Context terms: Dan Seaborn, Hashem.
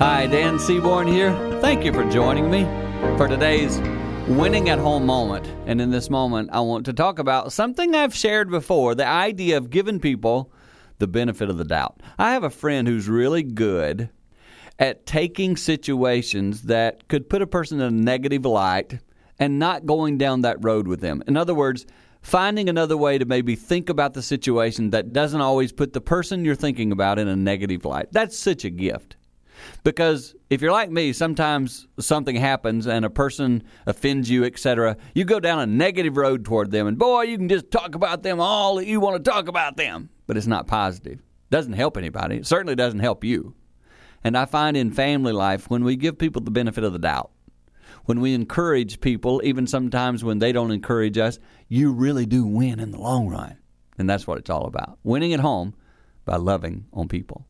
Hi, Dan Seaborn here. Thank you for joining me for today's Winning at Home moment. And in this moment, I want to talk about something I've shared before, the idea of giving people the benefit of the doubt. I have a friend who's really good at taking situations that could put a person in a negative light and not going down that road with them. In other words, finding another way to maybe think about the situation that doesn't always put the person you're thinking about in a negative light. That's such a gift. Because if you're like me, sometimes something happens and a person offends you, etc. You go down a negative road toward them, and boy, you can just talk about them all that you want to talk about them. But it's not positive. Doesn't help anybody. It certainly doesn't help you. And I find in family life, when we give people the benefit of the doubt, when we encourage people, even sometimes when they don't encourage us, you really do win in the long run. And that's what it's all about. Winning at home by loving on people.